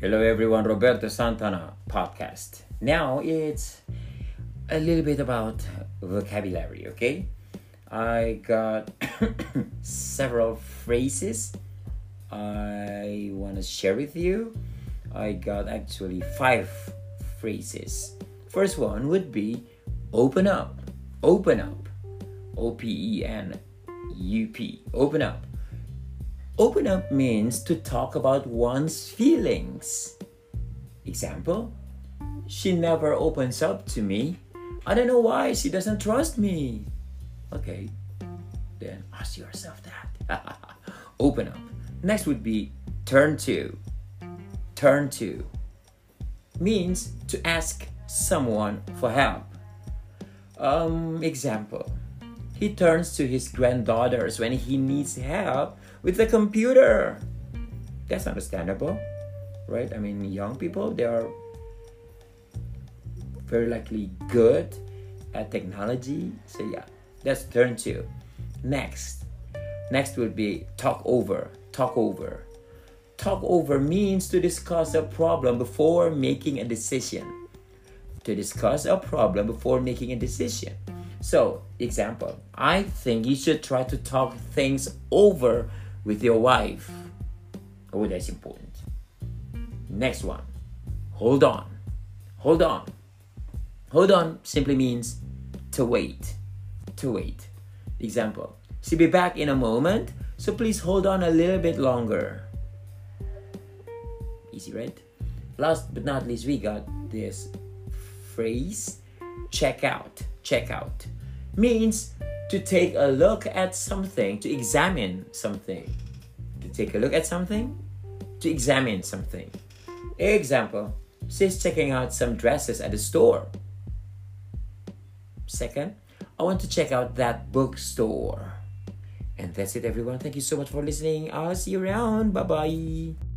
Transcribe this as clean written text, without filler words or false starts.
Hello everyone, Roberto Santana Podcast. Now it's a little bit about vocabulary, okay? I got several phrases I want to share with you. I got actually 5 phrases. First one would be open up. Open up. O-P-E-N-U-P. Open up. Open up means to talk about one's feelings. Example, she never opens up to me. I don't know why she doesn't trust me. Okay, then ask yourself that. Open up. Next would be turn to. Turn to means to ask someone for help. Example, he turns to his granddaughters when he needs help with the computer. That's understandable, right? I mean, young people, they are very likely good at technology. So yeah, that's turn to. Next would be talk over. Talk over. Talk over means to discuss a problem before making a decision. To discuss a problem before making a decision. So, example, I think you should try to talk things over with your wife. Oh, that's important. Next one. Hold on. Hold on. Hold on simply means to wait. To wait. Example, she'll be back in a moment, so please hold on a little bit longer. Easy, right? Last but not least, we got this phrase, check out. Check out means to take a look at something, to examine something. To take a look at something, to examine something. Example, she's checking out some dresses at the store. Second, I want to check out that bookstore. And that's it, everyone. Thank you so much for listening. I'll see you around. Bye-bye.